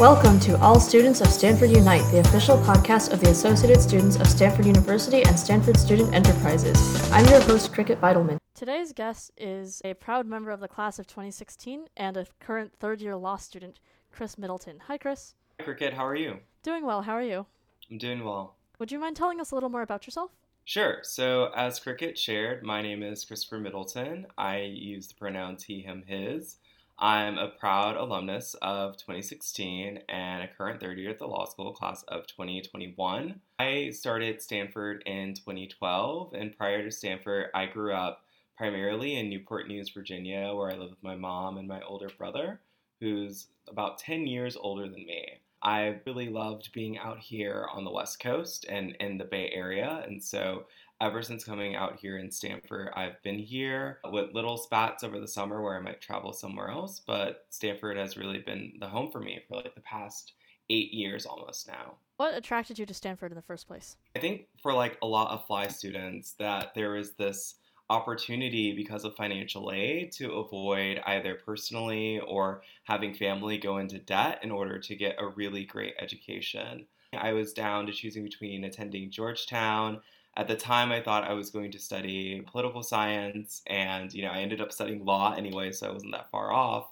Welcome to All Students of Stanford Unite, the official podcast of the Associated Students of Stanford University and Stanford Student Enterprises. I'm your host, Cricket Bidelman. Today's guest is a proud member of the class of 2016 and a current third-year law student, Chris Middleton. Hi, Chris. Hi, Cricket. How are you? Doing well. How are you? I'm doing well. Would you mind telling us a little more about yourself? Sure. So as Cricket shared, my name is Christopher Middleton. I use the pronouns he, him, his. I'm a proud alumnus of 2016 and a current third year at the law school, class of 2021. I started Stanford in 2012, and prior to Stanford, I grew up primarily in Newport News, Virginia, where I lived with my mom and my older brother, who's about 10 years older than me. I really loved being out here on the West Coast and in the Bay Area, and so ever since coming out here in Stanford, I've been here with little spats over the summer where I might travel somewhere else, but Stanford has really been the home for me for like the past 8 years almost now. What attracted you to Stanford in the first place? I think for like a lot of FLY students that there is this opportunity because of financial aid to avoid either personally or having family go into debt in order to get a really great education. I was down to choosing between attending Georgetown. At the time, I thought I was going to study political science, and I ended up studying law anyway, so I wasn't that far off.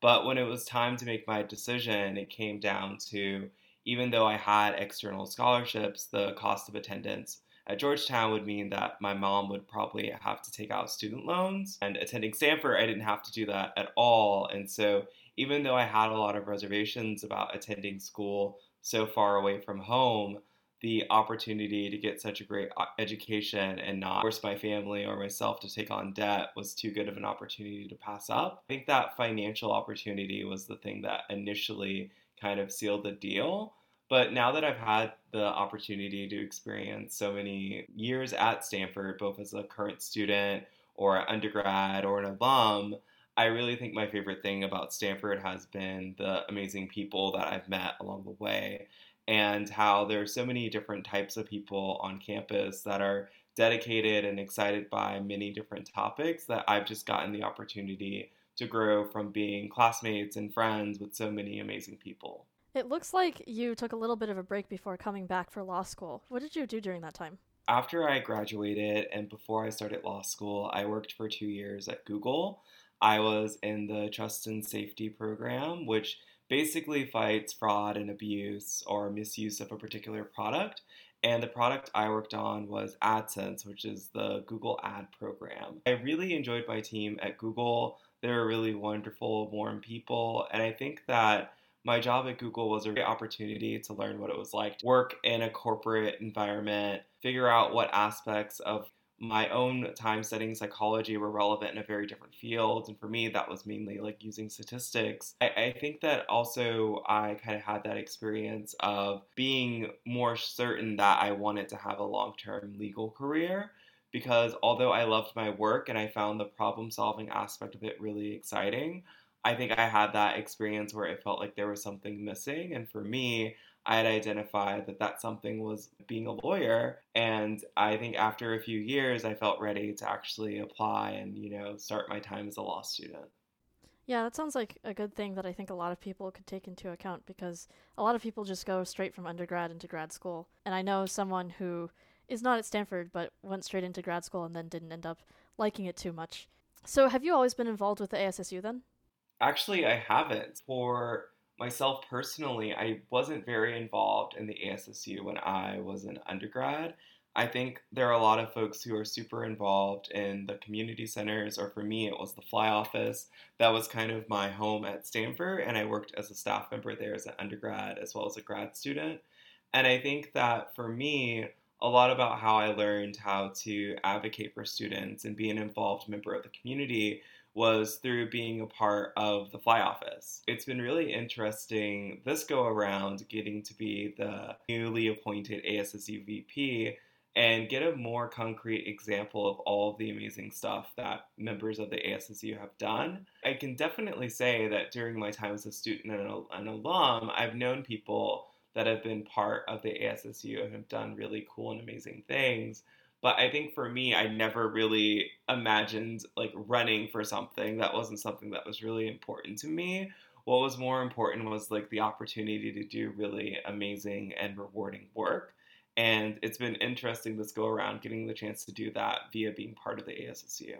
But when it was time to make my decision, it came down to, even though I had external scholarships, the cost of attendance at Georgetown would mean that my mom would probably have to take out student loans. And attending Stanford, I didn't have to do that at all. And so even though I had a lot of reservations about attending school so far away from home, the opportunity to get such a great education and not force my family or myself to take on debt was too good of an opportunity to pass up. I think that financial opportunity was the thing that initially kind of sealed the deal. But now that I've had the opportunity to experience so many years at Stanford, both as a current student or an undergrad or an alum, I really think my favorite thing about Stanford has been the amazing people that I've met along the way, and how there are so many different types of people on campus that are dedicated and excited by many different topics that I've just gotten the opportunity to grow from being classmates and friends with so many amazing people. It looks like you took a little bit of a break before coming back for law school. What did you do during that time? After I graduated and before I started law school, I worked for 2 years at Google. I was in the Trust and Safety program, which basically fights fraud and abuse or misuse of a particular product. And the product I worked on was AdSense, which is the Google ad program. I really enjoyed my team at Google. They were really wonderful, warm people. And I think that my job at Google was a great opportunity to learn what it was like to work in a corporate environment, figure out what aspects of my own time studying psychology were relevant in a very different field. And for me, that was mainly like using statistics. I think that also I kind of had that experience of being more certain that I wanted to have a long-term legal career, because although I loved my work and I found the problem-solving aspect of it really exciting, I think I had that experience where it felt like there was something missing. And for me, I had identified that something was being a lawyer, and I think after a few years, I felt ready to actually apply and, start my time as a law student. Yeah, that sounds like a good thing that I think a lot of people could take into account, because a lot of people just go straight from undergrad into grad school, and I know someone who is not at Stanford but went straight into grad school and then didn't end up liking it too much. So have you always been involved with the ASSU then? Actually, I haven't. For myself personally, I wasn't very involved in the ASSU when I was an undergrad. I think there are a lot of folks who are super involved in the community centers, or for me, it was the FLY office. That was kind of my home at Stanford, and I worked as a staff member there as an undergrad as well as a grad student. And I think that for me, a lot about how I learned how to advocate for students and be an involved member of the community was through being a part of the FLY office. It's been really interesting this go around getting to be the newly appointed ASSU VP and get a more concrete example of all of the amazing stuff that members of the ASSU have done. I can definitely say that during my time as a student and an alum, I've known people that have been part of the ASSU and have done really cool and amazing things. But I think for me, I never really imagined like running for something. That wasn't something that was really important to me, what was more important was like the opportunity to do really amazing and rewarding work. And it's been interesting this go around getting the chance to do that via being part of the ASSU.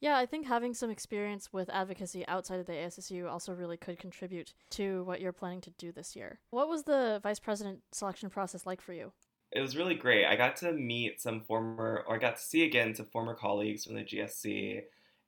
Yeah, I think having some experience with advocacy outside of the ASSU also really could contribute to what you're planning to do this year. What was the vice president selection process like for you? It was really great. I got to meet some former colleagues from the GSC.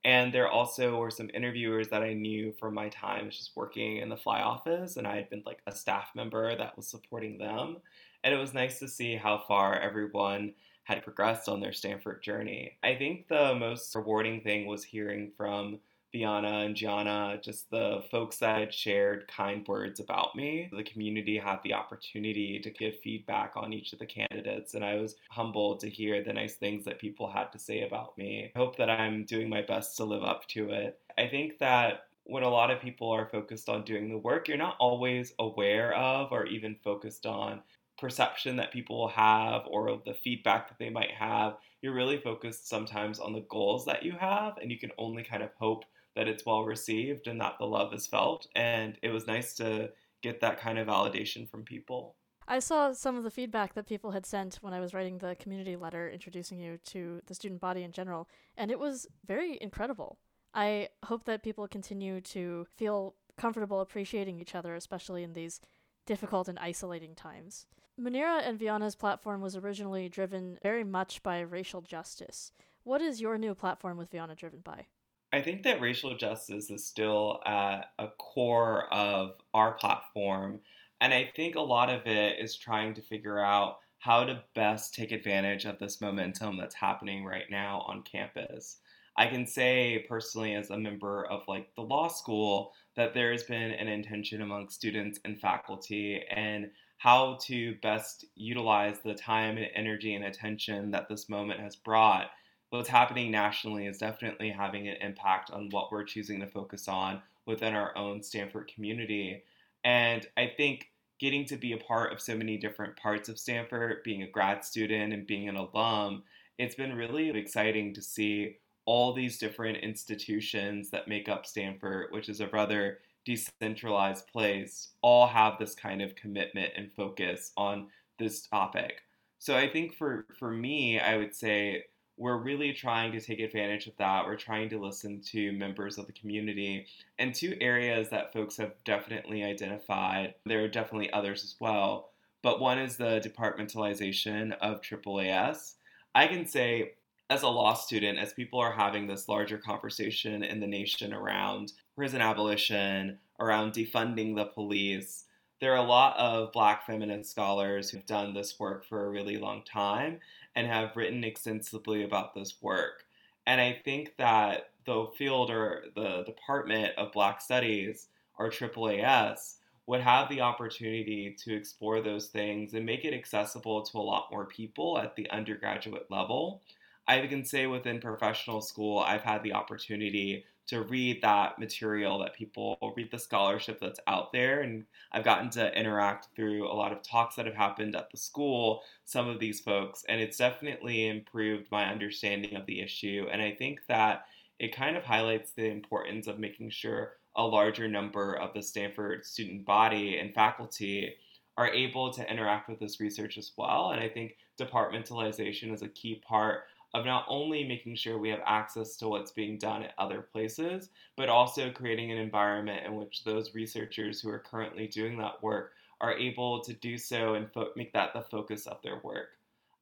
And there also were some interviewers that I knew from my time just working in the fly office. And I had been like a staff member that was supporting them. And it was nice to see how far everyone had progressed on their Stanford journey. I think the most rewarding thing was hearing from Viana and Gianna, just the folks that had shared kind words about me. The community had the opportunity to give feedback on each of the candidates, and I was humbled to hear the nice things that people had to say about me. I hope that I'm doing my best to live up to it. I think that when a lot of people are focused on doing the work, you're not always aware of or even focused on perception that people have or of the feedback that they might have. You're really focused sometimes on the goals that you have, and you can only kind of hope that it's well received and that the love is felt. And it was nice to get that kind of validation from people. I saw some of the feedback that people had sent when I was writing the community letter introducing you to the student body in general, and it was very incredible. I hope that people continue to feel comfortable appreciating each other, especially in these difficult and isolating times. Munira and Viana's platform was originally driven very much by racial justice. What is your new platform with Viana driven by? I think that racial justice is still at a core of our platform. And I think a lot of it is trying to figure out how to best take advantage of this momentum that's happening right now on campus. I can say personally as a member of like the law school that there has been an intention among students and faculty and how to best utilize the time and energy and attention that this moment has brought. What's happening nationally is definitely having an impact on what we're choosing to focus on within our own Stanford community. And I think getting to be a part of so many different parts of Stanford, being a grad student and being an alum, it's been really exciting to see all these different institutions that make up Stanford, which is a rather decentralized place, all have this kind of commitment and focus on this topic. So I think for me, I would say we're really trying to take advantage of that. We're trying to listen to members of the community. And two areas that folks have definitely identified, there are definitely others as well, but one is the departmentalization of AAAS. I can say, as a law student, as people are having this larger conversation in the nation around prison abolition, around defunding the police, there are a lot of Black feminist scholars who've done this work for a really long time and have written extensively about this work. And I think that the field or the Department of Black Studies, or AAAS, would have the opportunity to explore those things and make it accessible to a lot more people at the undergraduate level. I can say within professional school, I've had the opportunity to read that material that people read, the scholarship that's out there. And I've gotten to interact through a lot of talks that have happened at the school, some of these folks, and it's definitely improved my understanding of the issue. And I think that it kind of highlights the importance of making sure a larger number of the Stanford student body and faculty are able to interact with this research as well. And I think departmentalization is a key part of not only making sure we have access to what's being done at other places, but also creating an environment in which those researchers who are currently doing that work are able to do so and make that the focus of their work.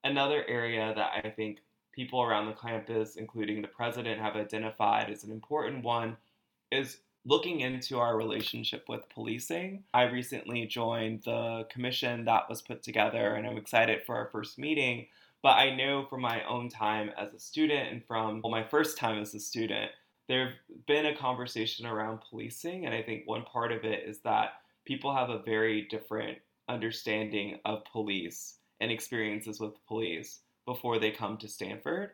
Another area that I think people around the campus, including the president, have identified as an important one is looking into our relationship with policing. I recently joined the commission that was put together, and I'm excited for our first meeting. But I know from my own time as a student and from my first time as a student, there's been a conversation around policing. And I think one part of it is that people have a very different understanding of police and experiences with police before they come to Stanford.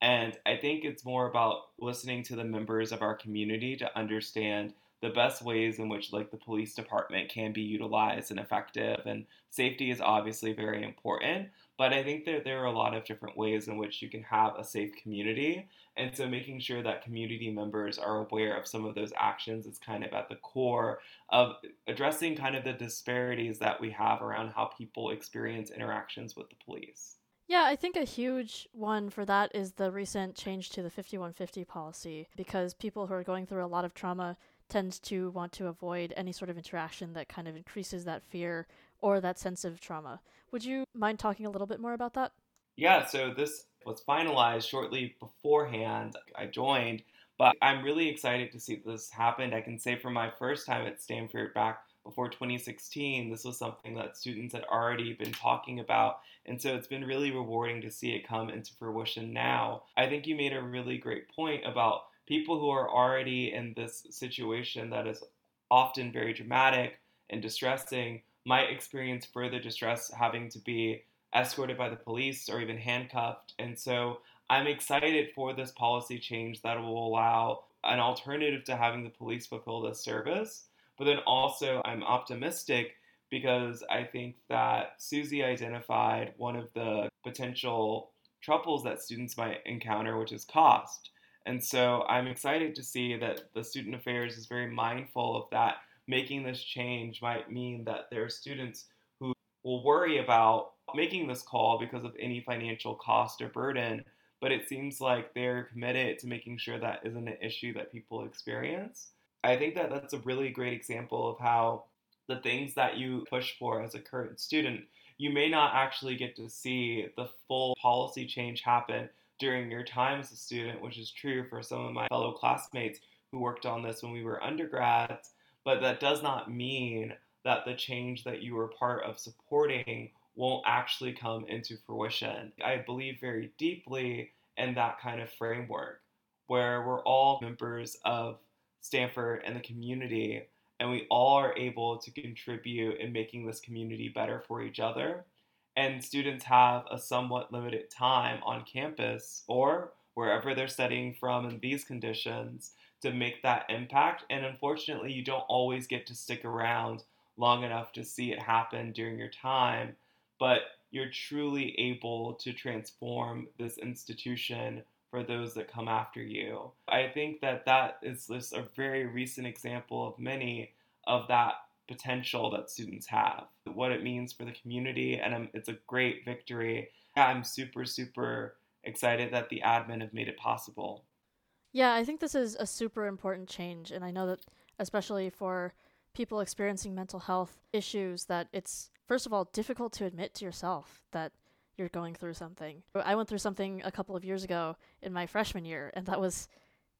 And I think it's more about listening to the members of our community to understand the best ways in which like the police department can be utilized and effective. And safety is obviously very important, But I think that there are a lot of different ways in which you can have a safe community. And so making sure that community members are aware of some of those actions is kind of at the core of addressing kind of the disparities that we have around how people experience interactions with the police. Yeah, I think a huge one for that is the recent change to the 5150 policy, because people who are going through a lot of trauma tend to want to avoid any sort of interaction that kind of increases that fear or that sense of trauma. Would you mind talking a little bit more about that? Yeah, so this was finalized shortly beforehand I joined, but I'm really excited to see that this happened. I can say from my first time at Stanford back before 2016, this was something that students had already been talking about. And so it's been really rewarding to see it come into fruition now. I think you made a really great point about people who are already in this situation that is often very dramatic and distressing might experience further distress having to be escorted by the police or even handcuffed. And so I'm excited for this policy change that will allow an alternative to having the police fulfill this service. But then also I'm optimistic because I think that Susie identified one of the potential troubles that students might encounter, which is cost. And so I'm excited to see that the Student Affairs is very mindful of that. Making this change might mean that there are students who will worry about making this call because of any financial cost or burden, but it seems like they're committed to making sure that isn't an issue that people experience. I think that that's a really great example of how the things that you push for as a current student, you may not actually get to see the full policy change happen during your time as a student, which is true for some of my fellow classmates who worked on this when we were undergrads, but that does not mean that the change that you were part of supporting won't actually come into fruition. I believe very deeply in that kind of framework where we're all members of Stanford and the community, and we all are able to contribute in making this community better for each other. And students have a somewhat limited time on campus or wherever they're studying from in these conditions to make that impact. And unfortunately, you don't always get to stick around long enough to see it happen during your time, but you're truly able to transform this institution for those that come after you. I think that that is just a very recent example of many of that potential that students have, what it means for the community, and it's a great victory. I'm super, super excited that the admin have made it possible. Yeah, I think this is a super important change, and I know that especially for people experiencing mental health issues that it's, first of all, difficult to admit to yourself that you're going through something. I went through something a couple of years ago in my freshman year, and that was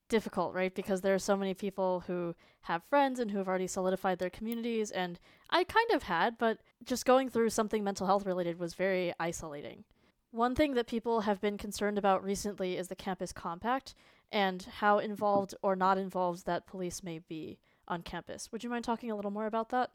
difficult, right? Because there are so many people who have friends and who have already solidified their communities, and I kind of had, but just going through something mental health related was very isolating. One thing that people have been concerned about recently is the campus compact and how involved or not involved that police may be on campus. Would you mind talking a little more about that?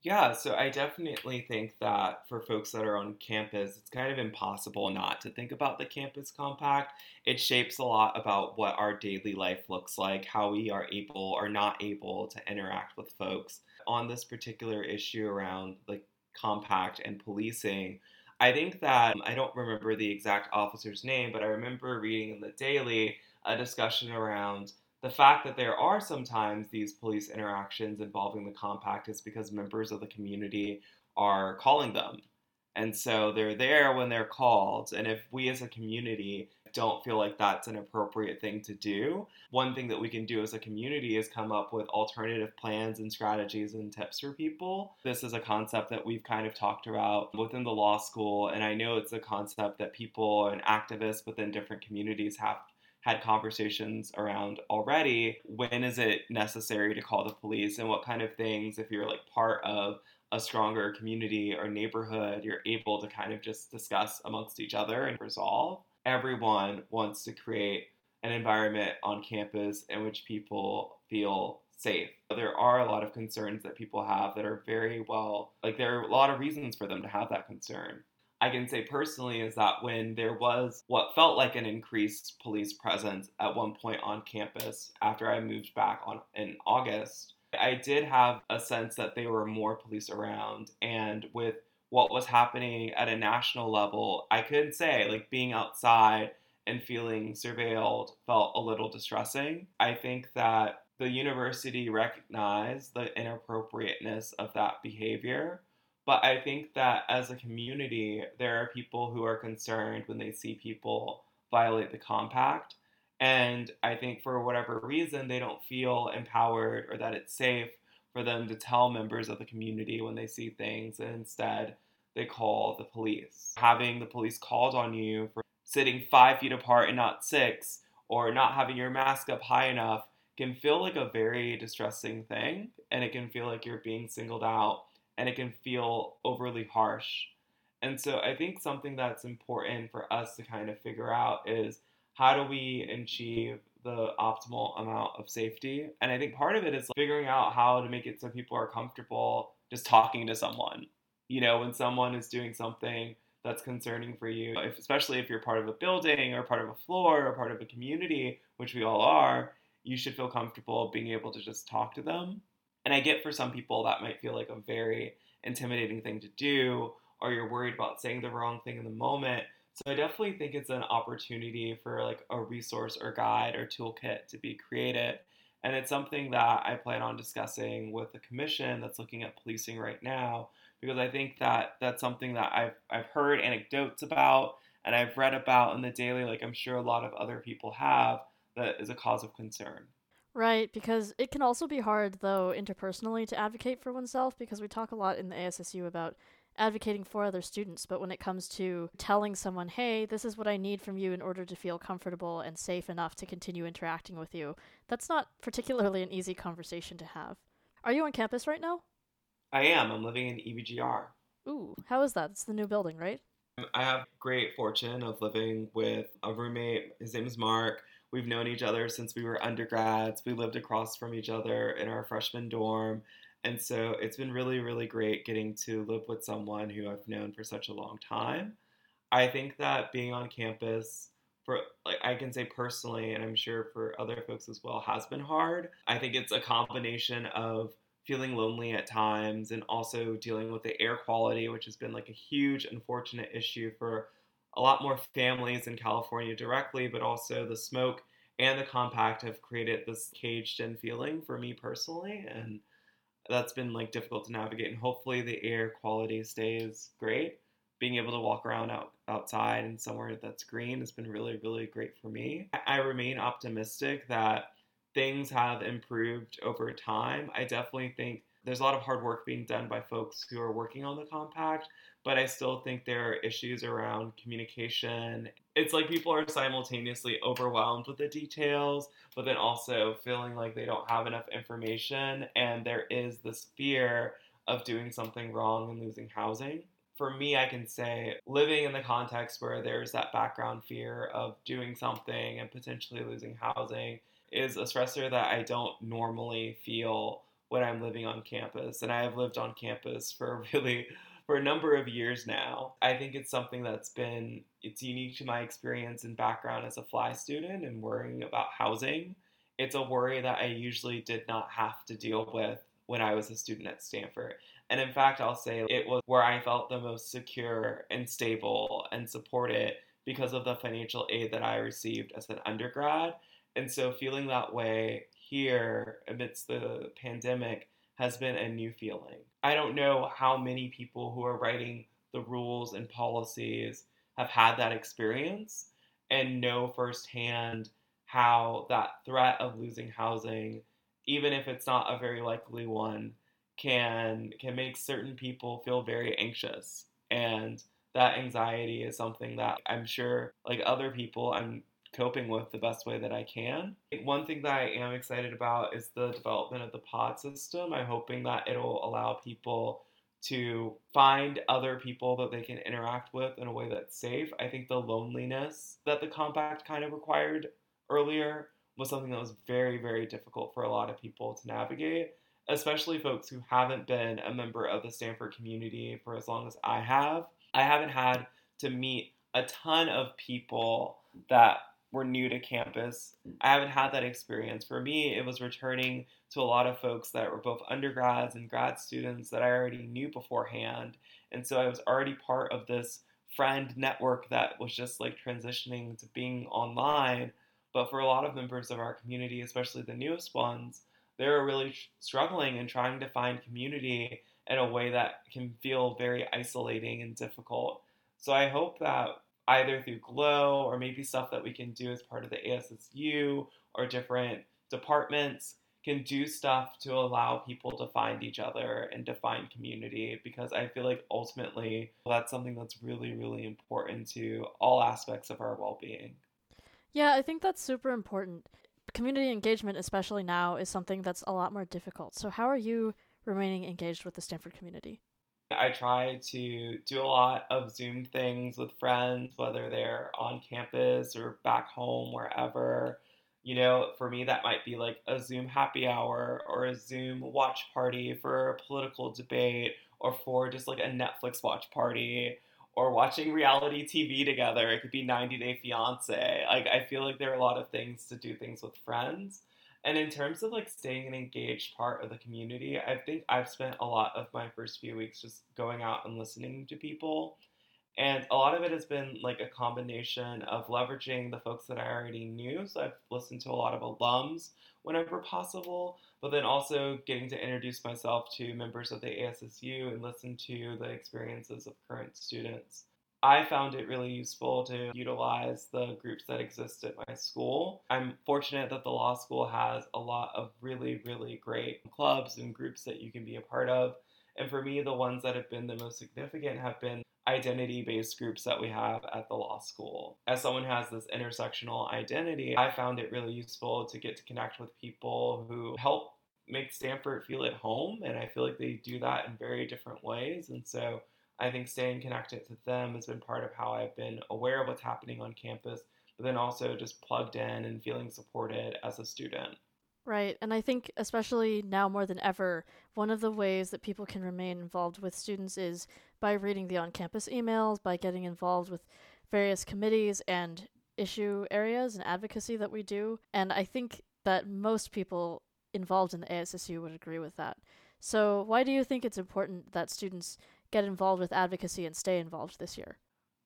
Yeah, so I definitely think that for folks that are on campus, it's kind of impossible not to think about the campus compact. It shapes a lot about what our daily life looks like, how we are able or not able to interact with folks. On this particular issue around the compact and policing, I think that, I don't remember the exact officer's name, but I remember reading in the Daily a discussion around the fact that there are sometimes these police interactions involving the compact is because members of the community are calling them. And so they're there when they're called. And if we as a community don't feel like that's an appropriate thing to do, one thing that we can do as a community is come up with alternative plans and strategies and tips for people. This is a concept that we've kind of talked about within the law school. And I know it's a concept that people and activists within different communities have had conversations around already. When is it necessary to call the police, and what kind of things, if you're like part of a stronger community or neighborhood, you're able to kind of just discuss amongst each other and resolve. Everyone wants to create an environment on campus in which people feel safe. There are a lot of concerns that people have that are very well, like there are a lot of reasons for them to have that concern. I can say personally is that when there was what felt like an increased police presence at one point on campus after I moved back in August, I did have a sense that there were more police around. And with what was happening at a national level, I could say, like, being outside and feeling surveilled felt a little distressing. I think that the university recognized the inappropriateness of that behavior, but I think that as a community, there are people who are concerned when they see people violate the compact. And I think for whatever reason, they don't feel empowered or that it's safe for them to tell members of the community when they see things, and instead they call the police. Having the police called on you for sitting 5 feet apart and not 6, or not having your mask up high enough, can feel like a very distressing thing, and it can feel like you're being singled out, and it can feel overly harsh. And so I think something that's important for us to kind of figure out is, how do we achieve the optimal amount of safety? And I think part of it is figuring out how to make it so people are comfortable just talking to someone. You know, when someone is doing something that's concerning for you, especially if you're part of a building or part of a floor or part of a community, which we all are, you should feel comfortable being able to just talk to them. And I get for some people that might feel like a very intimidating thing to do, or you're worried about saying the wrong thing in the moment. So I definitely think it's an opportunity for like a resource or guide or toolkit to be created. And it's something that I plan on discussing with the commission that's looking at policing right now, because I think that that's something that I've heard anecdotes about and I've read about in the daily, like I'm sure a lot of other people have, that is a cause of concern. Right, because it can also be hard, though, interpersonally to advocate for oneself, because we talk a lot in the ASSU about advocating for other students, but when it comes to telling someone, hey, this is what I need from you in order to feel comfortable and safe enough to continue interacting with you, that's not particularly an easy conversation to have. Are you on campus right now? I am. I'm living in EVGR. Ooh, how is that? It's the new building, right? I have great fortune of living with a roommate. His name is Mark. We've known each other since we were undergrads. We lived across from each other in our freshman dorm. And so it's been really, really great getting to live with someone who I've known for such a long time. I think that being on campus, for like I can say personally, and I'm sure for other folks as well, has been hard. I think it's a combination of feeling lonely at times and also dealing with the air quality, which has been like a huge, unfortunate issue for a lot more families in California directly, but also the smoke and the compact have created this caged-in feeling for me personally. And that's been like difficult to navigate, and hopefully the air quality stays great. Being able to walk around outside and somewhere that's green has been really, really great for me. I remain optimistic that things have improved over time. I definitely think there's a lot of hard work being done by folks who are working on the compact, but I still think there are issues around communication. It's like people are simultaneously overwhelmed with the details, but then also feeling like they don't have enough information, and there is this fear of doing something wrong and losing housing. For me, I can say living in the context where there's that background fear of doing something and potentially losing housing is a stressor that I don't normally feel when I'm living on campus, and I have lived on campus for a number of years now. I think it's something that's been, it's unique to my experience and background as a FLY student and worrying about housing. It's a worry that I usually did not have to deal with when I was a student at Stanford. And in fact, I'll say it was where I felt the most secure and stable and supported because of the financial aid that I received as an undergrad. And so feeling that way here amidst the pandemic has been a new feeling. I don't know how many people who are writing the rules and policies have had that experience and know firsthand how that threat of losing housing, even if it's not a very likely one, can make certain people feel very anxious. And that anxiety is something that I'm sure, like other people, I'm coping with the best way that I can. One thing that I am excited about is the development of the pod system. I'm hoping that it'll allow people to find other people that they can interact with in a way that's safe. I think the loneliness that the compact kind of required earlier was something that was very, very difficult for a lot of people to navigate, especially folks who haven't been a member of the Stanford community for as long as I have. I haven't had to meet a ton of people that were new to campus. I haven't had that experience. For me, it was returning to a lot of folks that were both undergrads and grad students that I already knew beforehand. And so I was already part of this friend network that was just like transitioning to being online. But for a lot of members of our community, especially the newest ones, they were really struggling and trying to find community in a way that can feel very isolating and difficult. So I hope that either through GLOW or maybe stuff that we can do as part of the ASSU or different departments can do stuff to allow people to find each other and to find community, because I feel like ultimately that's something that's really, really important to all aspects of our well-being. Yeah, I think that's super important. Community engagement, especially now, is something that's a lot more difficult. So how are you remaining engaged with the Stanford community? I try to do a lot of Zoom things with friends, whether they're on campus or back home, wherever. You know, for me, that might be like a Zoom happy hour or a Zoom watch party for a political debate or for just like a Netflix watch party or watching reality TV together. It could be 90 Day Fiance. Like, I feel like there are a lot of things to do things with friends. And in terms of like staying an engaged part of the community, I think I've spent a lot of my first few weeks just going out and listening to people. And a lot of it has been like a combination of leveraging the folks that I already knew. So I've listened to a lot of alums whenever possible, but then also getting to introduce myself to members of the ASSU and listen to the experiences of current students. I found it really useful to utilize the groups that exist at my school. I'm fortunate that the law school has a lot of really, really great clubs and groups that you can be a part of. And for me, the ones that have been the most significant have been identity-based groups that we have at the law school. As someone who has this intersectional identity, I found it really useful to get to connect with people who help make Stanford feel at home. And I feel like they do that in very different ways. And so I think staying connected to them has been part of how I've been aware of what's happening on campus, but then also just plugged in and feeling supported as a student. Right. And I think especially now more than ever, one of the ways that people can remain involved with students is by reading the on-campus emails, by getting involved with various committees and issue areas and advocacy that we do. And I think that most people involved in the ASSU would agree with that. So why do you think it's important that students get involved with advocacy and stay involved this year?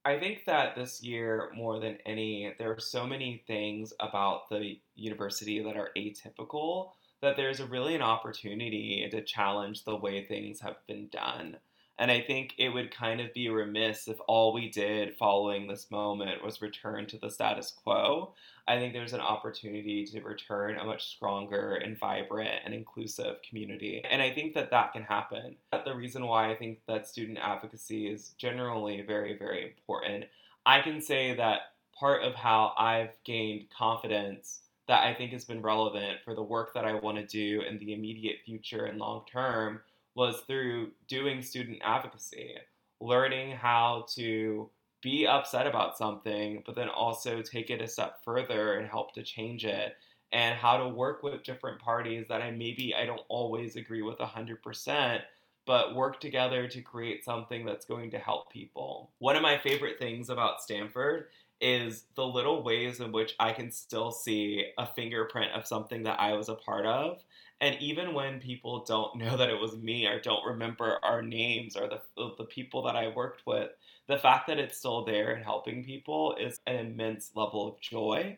I think that this year, more than any, there are so many things about the university that are atypical that there's really an opportunity to challenge the way things have been done. And I think it would kind of be remiss if all we did following this moment was return to the status quo. I think there's an opportunity to return a much stronger and vibrant and inclusive community. And I think that that can happen. That's the reason why I think that student advocacy is generally very, very important. I can say that part of how I've gained confidence that I think has been relevant for the work that I want to do in the immediate future and long term was through doing student advocacy, learning how to be upset about something, but then also take it a step further and help to change it, and how to work with different parties that I don't always agree with 100%, but work together to create something that's going to help people. One of my favorite things about Stanford is the little ways in which I can still see a fingerprint of something that I was a part of. And even when people don't know that it was me or don't remember our names or the people that I worked with, the fact that it's still there and helping people is an immense level of joy.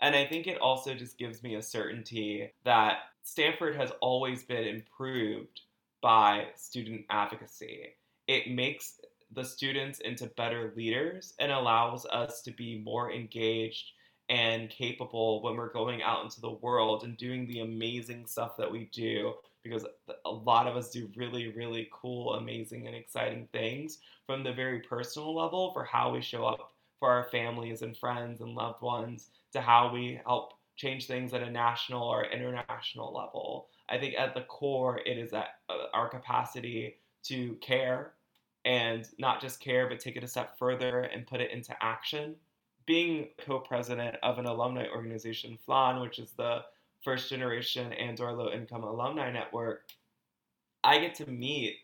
And I think it also just gives me a certainty that Stanford has always been improved by student advocacy. It makes the students into better leaders and allows us to be more engaged and capable when we're going out into the world and doing the amazing stuff that we do, because a lot of us do really, really cool, amazing, and exciting things from the very personal level, for how we show up for our families and friends and loved ones, to how we help change things at a national or international level. I think at the core, it is that our capacity to care, and not just care, but take it a step further and put it into action. Being co-president of an alumni organization, FLAN, which is the first generation and/or low-income alumni network, I get to meet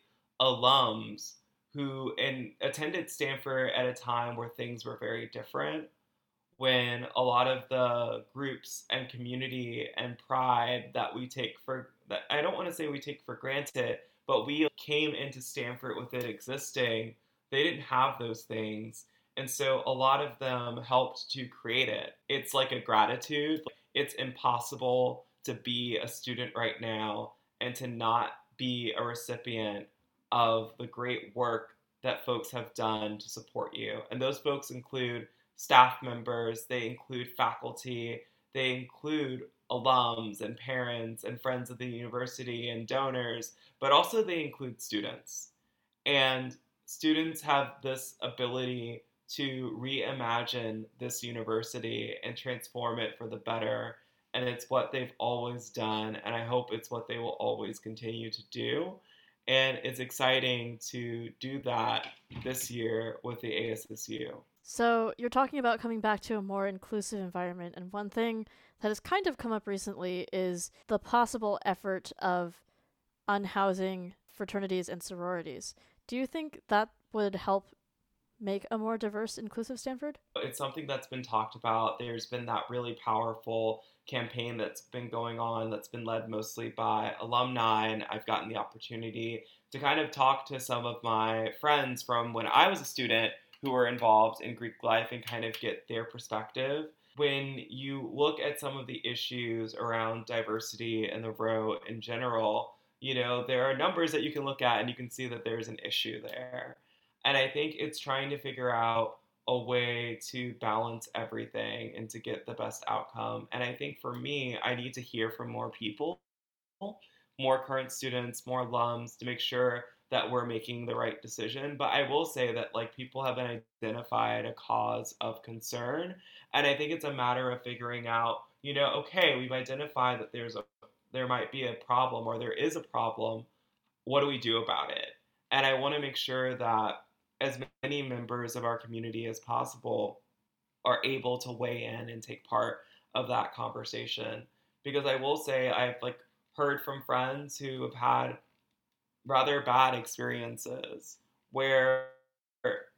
alums who attended Stanford at a time where things were very different, when a lot of the groups and community and pride that we take for, that I don't want to say we take for granted, but we came into Stanford with it existing, they didn't have those things. And so a lot of them helped to create it. It's like a gratitude. It's impossible to be a student right now and to not be a recipient of the great work that folks have done to support you. And those folks include staff members, they include faculty, they include alums and parents and friends of the university and donors, but also they include students. And students have this ability to reimagine this university and transform it for the better. And it's what they've always done. And I hope it's what they will always continue to do. And it's exciting to do that this year with the ASSU. So you're talking about coming back to a more inclusive environment. And one thing that has kind of come up recently is the possible effort of unhousing fraternities and sororities. Do you think that would help make a more diverse, inclusive Stanford? It's something that's been talked about. There's been that really powerful campaign that's been going on that's been led mostly by alumni, and I've gotten the opportunity to kind of talk to some of my friends from when I was a student who were involved in Greek life and kind of get their perspective. When you look at some of the issues around diversity and the row in general, you know, there are numbers that you can look at and you can see that there's an issue there. And I think it's trying to figure out a way to balance everything and to get the best outcome. And I think for me, I need to hear from more people, more current students, more alums, to make sure that we're making the right decision. But I will say that like people have identified a cause of concern. And I think it's a matter of figuring out, you know, okay, we've identified that there might be a problem or there is a problem. What do we do about it? And I want to make sure that as many members of our community as possible are able to weigh in and take part of that conversation. Because I will say I've like heard from friends who have had rather bad experiences where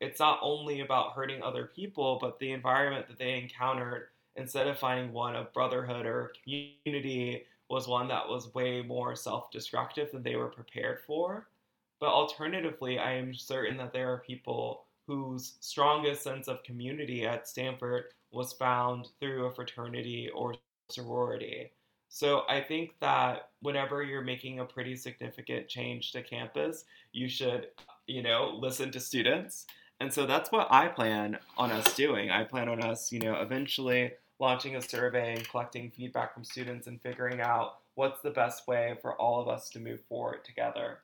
it's not only about hurting other people, but the environment that they encountered, instead of finding one of brotherhood or community, was one that was way more self-destructive than they were prepared for. But alternatively, I am certain that there are people whose strongest sense of community at Stanford was found through a fraternity or sorority. So I think that whenever you're making a pretty significant change to campus, you should, you know, listen to students. And so that's what I plan on us doing. I plan on us, you know, eventually launching a survey and collecting feedback from students and figuring out what's the best way for all of us to move forward together.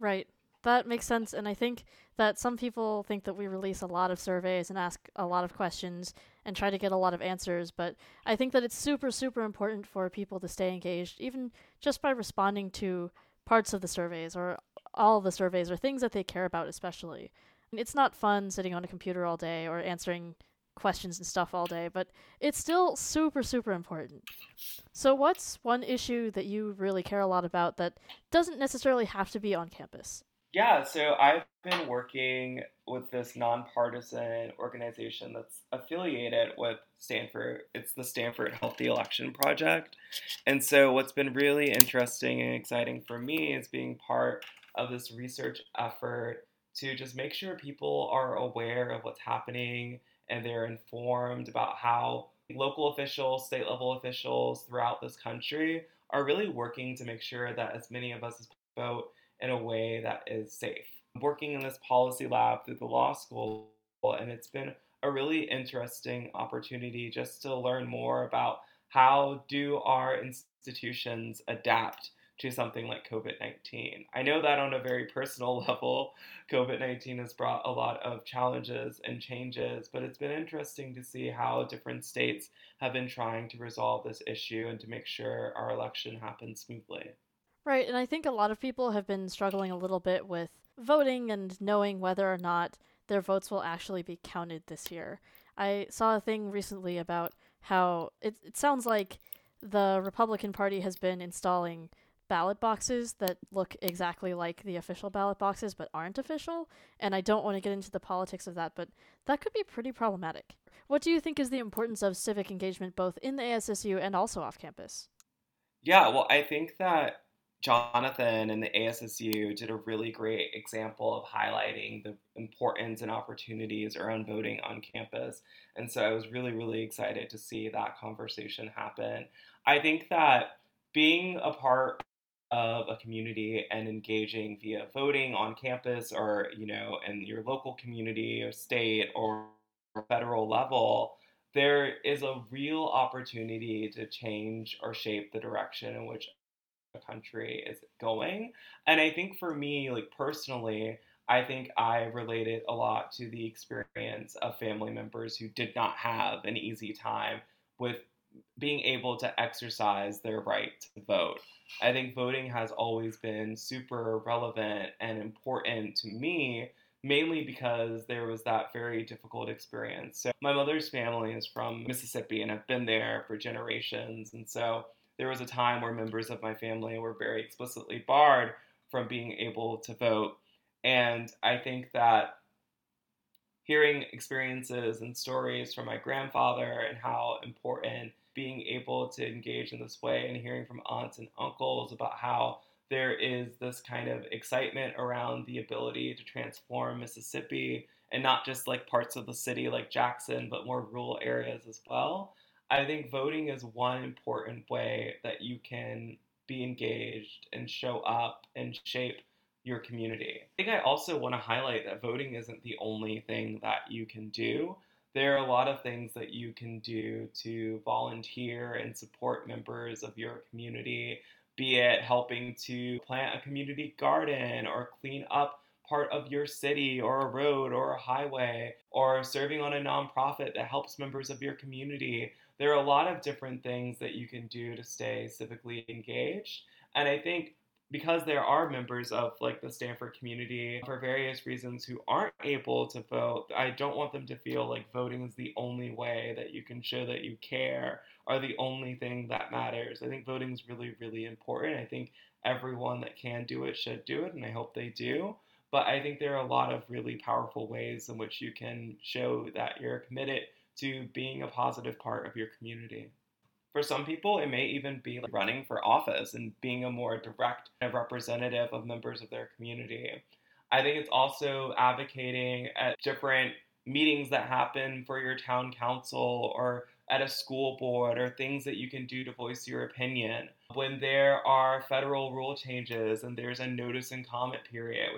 Right. That makes sense. And I think that some people think that we release a lot of surveys and ask a lot of questions and try to get a lot of answers. But I think that it's super, super important for people to stay engaged, even just by responding to parts of the surveys or all of the surveys or things that they care about, especially. And it's not fun sitting on a computer all day or answering questions and stuff all day, but it's still super, super important. So what's one issue that you really care a lot about that doesn't necessarily have to be on campus? Yeah, so I've been working with this nonpartisan organization that's affiliated with Stanford. It's the Stanford Healthy Election Project. And so what's been really interesting and exciting for me is being part of this research effort to just make sure people are aware of what's happening and they're informed about how local officials, state-level officials throughout this country are really working to make sure that as many of us vote in a way that is safe. I'm working in this policy lab through the law school, and it's been a really interesting opportunity just to learn more about how do our institutions adapt to something like COVID-19. I know that on a very personal level, COVID-19 has brought a lot of challenges and changes, but it's been interesting to see how different states have been trying to resolve this issue and to make sure our election happens smoothly. Right, and I think a lot of people have been struggling a little bit with voting and knowing whether or not their votes will actually be counted this year. I saw a thing recently about how it sounds like the Republican Party has been installing ballot boxes that look exactly like the official ballot boxes but aren't official, and I don't want to get into the politics of that, but that could be pretty problematic. What do you think is the importance of civic engagement both in the ASSU and also off campus? Yeah, well, I think that Jonathan and the ASSU did a really great example of highlighting the importance and opportunities around voting on campus. And so I was really, really excited to see that conversation happen. I think that being a part of a community and engaging via voting on campus or, you know, in your local community or state or federal level, there is a real opportunity to change or shape the direction in which the country is going. And I think for me, like personally, I think I related a lot to the experience of family members who did not have an easy time with being able to exercise their right to vote. I think voting has always been super relevant and important to me, mainly because there was that very difficult experience. So my mother's family is from Mississippi and have been there for generations. And so there was a time where members of my family were very explicitly barred from being able to vote. And I think that hearing experiences and stories from my grandfather and how important being able to engage in this way, and hearing from aunts and uncles about how there is this kind of excitement around the ability to transform Mississippi, and not just like parts of the city like Jackson, but more rural areas as well. I think voting is one important way that you can be engaged and show up and shape your community. I think I also want to highlight that voting isn't the only thing that you can do. There are a lot of things that you can do to volunteer and support members of your community, be it helping to plant a community garden or clean up part of your city or a road or a highway, or serving on a nonprofit that helps members of your community. There are a lot of different things that you can do to stay civically engaged. And I think because there are members of like the Stanford community for various reasons who aren't able to vote, I don't want them to feel like voting is the only way that you can show that you care or the only thing that matters. I think voting is really, really important. I think everyone that can do it should do it, and I hope they do. But I think there are a lot of really powerful ways in which you can show that you're committed to being a positive part of your community. For some people, it may even be like running for office and being a more direct representative of members of their community. I think it's also advocating at different meetings that happen for your town council or at a school board, or things that you can do to voice your opinion. When there are federal rule changes and there's a notice and comment period,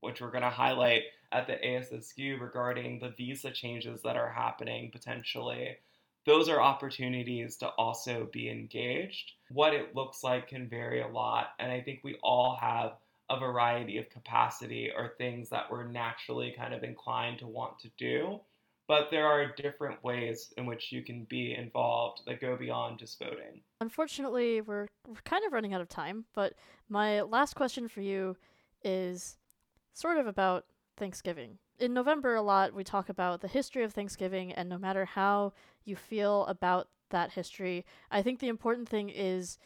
which we're going to highlight at the ASSU regarding the visa changes that are happening potentially. Those are opportunities to also be engaged. What it looks like can vary a lot, and I think we all have a variety of capacity or things that we're naturally kind of inclined to want to do, but there are different ways in which you can be involved that go beyond just voting. Unfortunately, we're kind of running out of time, but my last question for you is sort of about Thanksgiving. In November, a lot we talk about the history of Thanksgiving, and no matter how you feel about that history, I think the important thing is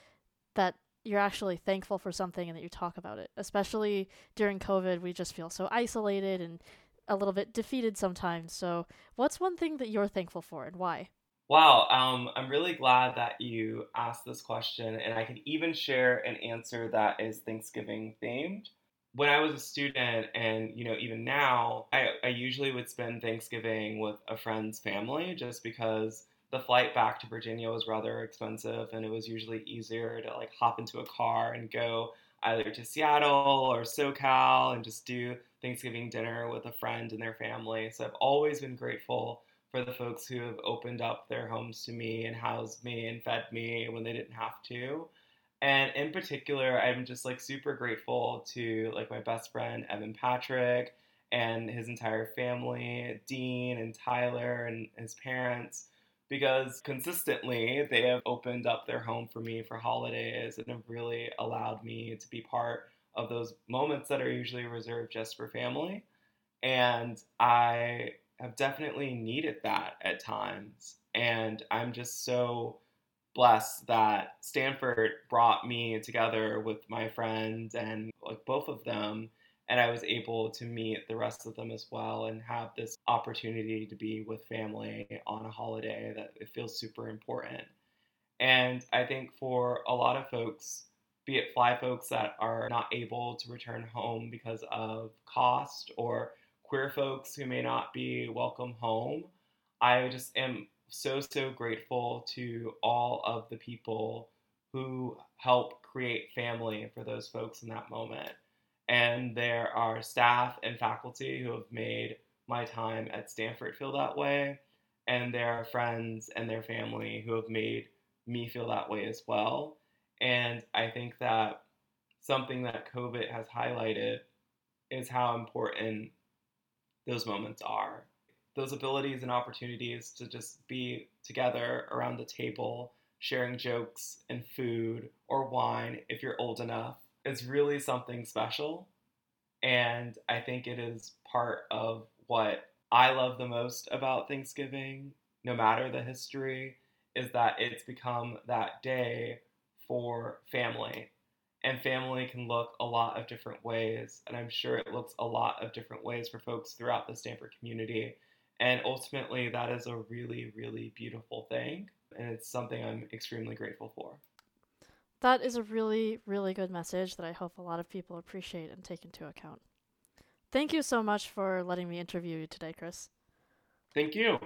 that you're actually thankful for something and that you talk about it. Especially during COVID, we just feel so isolated and a little bit defeated sometimes. So what's one thing that you're thankful for and why? Wow, I'm really glad that you asked this question, and I can even share an answer that is Thanksgiving themed. When I was a student, and you know, even now, I usually would spend Thanksgiving with a friend's family just because the flight back to Virginia was rather expensive, and it was usually easier to like hop into a car and go either to Seattle or SoCal and just do Thanksgiving dinner with a friend and their family. So I've always been grateful for the folks who have opened up their homes to me and housed me and fed me when they didn't have to. And in particular, I'm just like super grateful to like my best friend, Evan Patrick, and his entire family, Dean and Tyler and his parents, because consistently they have opened up their home for me for holidays and have really allowed me to be part of those moments that are usually reserved just for family. And I have definitely needed that at times. And I'm just so blessed that Stanford brought me together with my friend and like both of them, and I was able to meet the rest of them as well and have this opportunity to be with family on a holiday that it feels super important. And I think for a lot of folks, be it fly folks that are not able to return home because of cost or queer folks who may not be welcome home, I just am so grateful to all of the people who help create family for those folks in that moment. And there are staff and faculty who have made my time at Stanford feel that way. And there are friends and their family who have made me feel that way as well. And I think that something that COVID has highlighted is how important those moments are. Those abilities and opportunities to just be together around the table, sharing jokes and food or wine, if you're old enough, is really something special. And I think it is part of what I love the most about Thanksgiving, no matter the history, is that it's become that day for family. And family can look a lot of different ways. And I'm sure it looks a lot of different ways for folks throughout the Stanford community. And ultimately, that is a really, really beautiful thing. And it's something I'm extremely grateful for. That is a really, really good message that I hope a lot of people appreciate and take into account. Thank you so much for letting me interview you today, Chris. Thank you.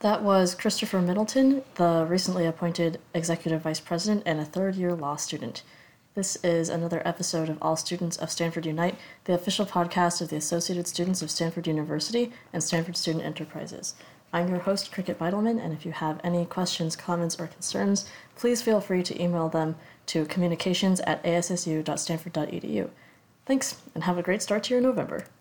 That was Christopher Middleton, the recently appointed Executive Vice President and a third-year law student. This is another episode of All Students of Stanford Unite, the official podcast of the Associated Students of Stanford University and Stanford Student Enterprises. I'm your host, Cricket Bidelman, and if you have any questions, comments, or concerns, please feel free to email them to communications@assu.stanford.edu. Thanks, and have a great start to your November.